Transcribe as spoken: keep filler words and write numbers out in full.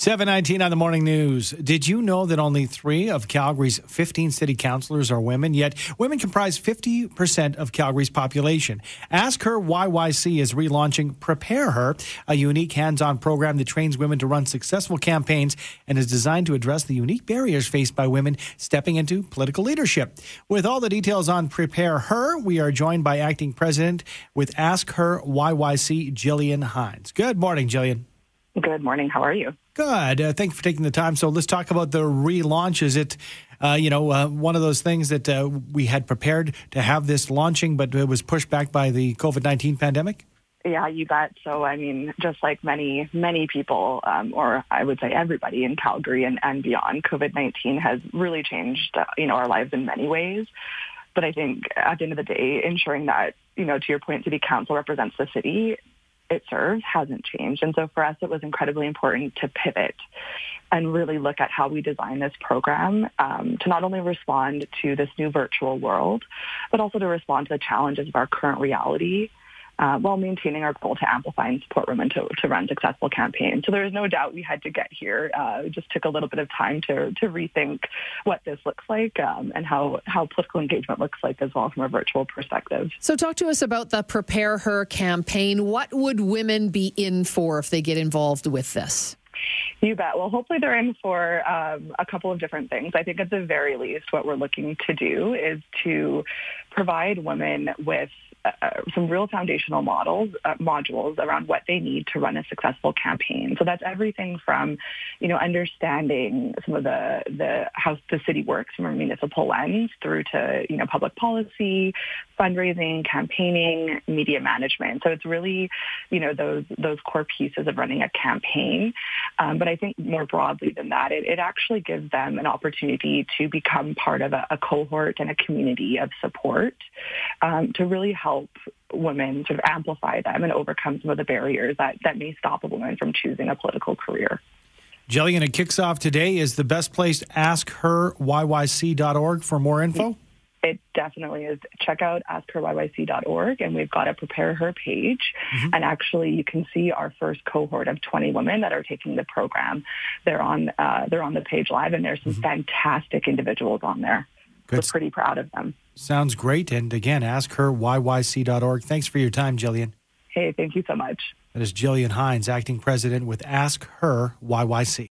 seven nineteen on the morning news. Did you know that only three of Calgary's fifteen city councilors are women? Yet women comprise fifty percent of Calgary's population. Ask Her Y Y C is relaunching Prepare Her, a unique hands-on program that trains women to run successful campaigns and is designed to address the unique barriers faced by women stepping into political leadership. With all the details on Prepare Her, we are joined by acting president with Ask Her Y Y C, Jillian Hines. Good morning, Jillian. Good morning. How are you? Good. Uh, thank you for taking the time. So let's talk about the relaunch. Is it, uh, you know, uh, one of those things that uh, we had prepared to have this launching, but it was pushed back by the covid nineteen pandemic? Yeah, you bet. So, I mean, just like many, many people, um, or I would say everybody in Calgary and, and beyond, covid nineteen has really changed, uh, you know, our lives in many ways. But I think at the end of the day, ensuring that, you know, to your point, city council represents the city it serves hasn't changed. And so for us, it was incredibly important to pivot and really look at how we design this program um, to not only respond to this new virtual world, but also to respond to the challenges of our current reality uh, while maintaining our goal to amplify and support women to, to run successful campaigns. So there is no doubt we had to get here. Uh, it just took a little bit of time to to rethink what this looks like um, and how, how political engagement looks like as well from a virtual perspective. So talk to us about the Prepare Her campaign. What would women be in for if they get involved with this? You bet. Well, hopefully they're in for um, a couple of different things. I think at the very least, what we're looking to do is to provide women with Uh, some real foundational models, uh, modules around what they need to run a successful campaign. So that's everything from, you know, understanding some of the, the how the city works from a municipal lens through to, you know, public policy, fundraising, campaigning, media management. So it's really, you know, those those core pieces of running a campaign. Um, but I think more broadly than that, it, it actually gives them an opportunity to become part of a, a cohort and a community of support um, to really help help women sort of amplify them and overcome some of the barriers that, that may stop a woman from choosing a political career. Jillian, it kicks off today. Is the best place ask her y y c dot org for more info? It definitely is. Check out ask her y y c dot org, and we've got a Prepare Her page. Mm-hmm. And actually, you can see our first cohort of twenty women that are taking the program. They're on, uh, they're on the page live, and there's some mm-hmm. fantastic individuals on there. Good. We're pretty proud of them. Sounds great. And again, ask her y y c dot org. Thanks for your time, Jillian. Hey, thank you so much. That is Jillian Hines, acting president with Ask Her Y Y C.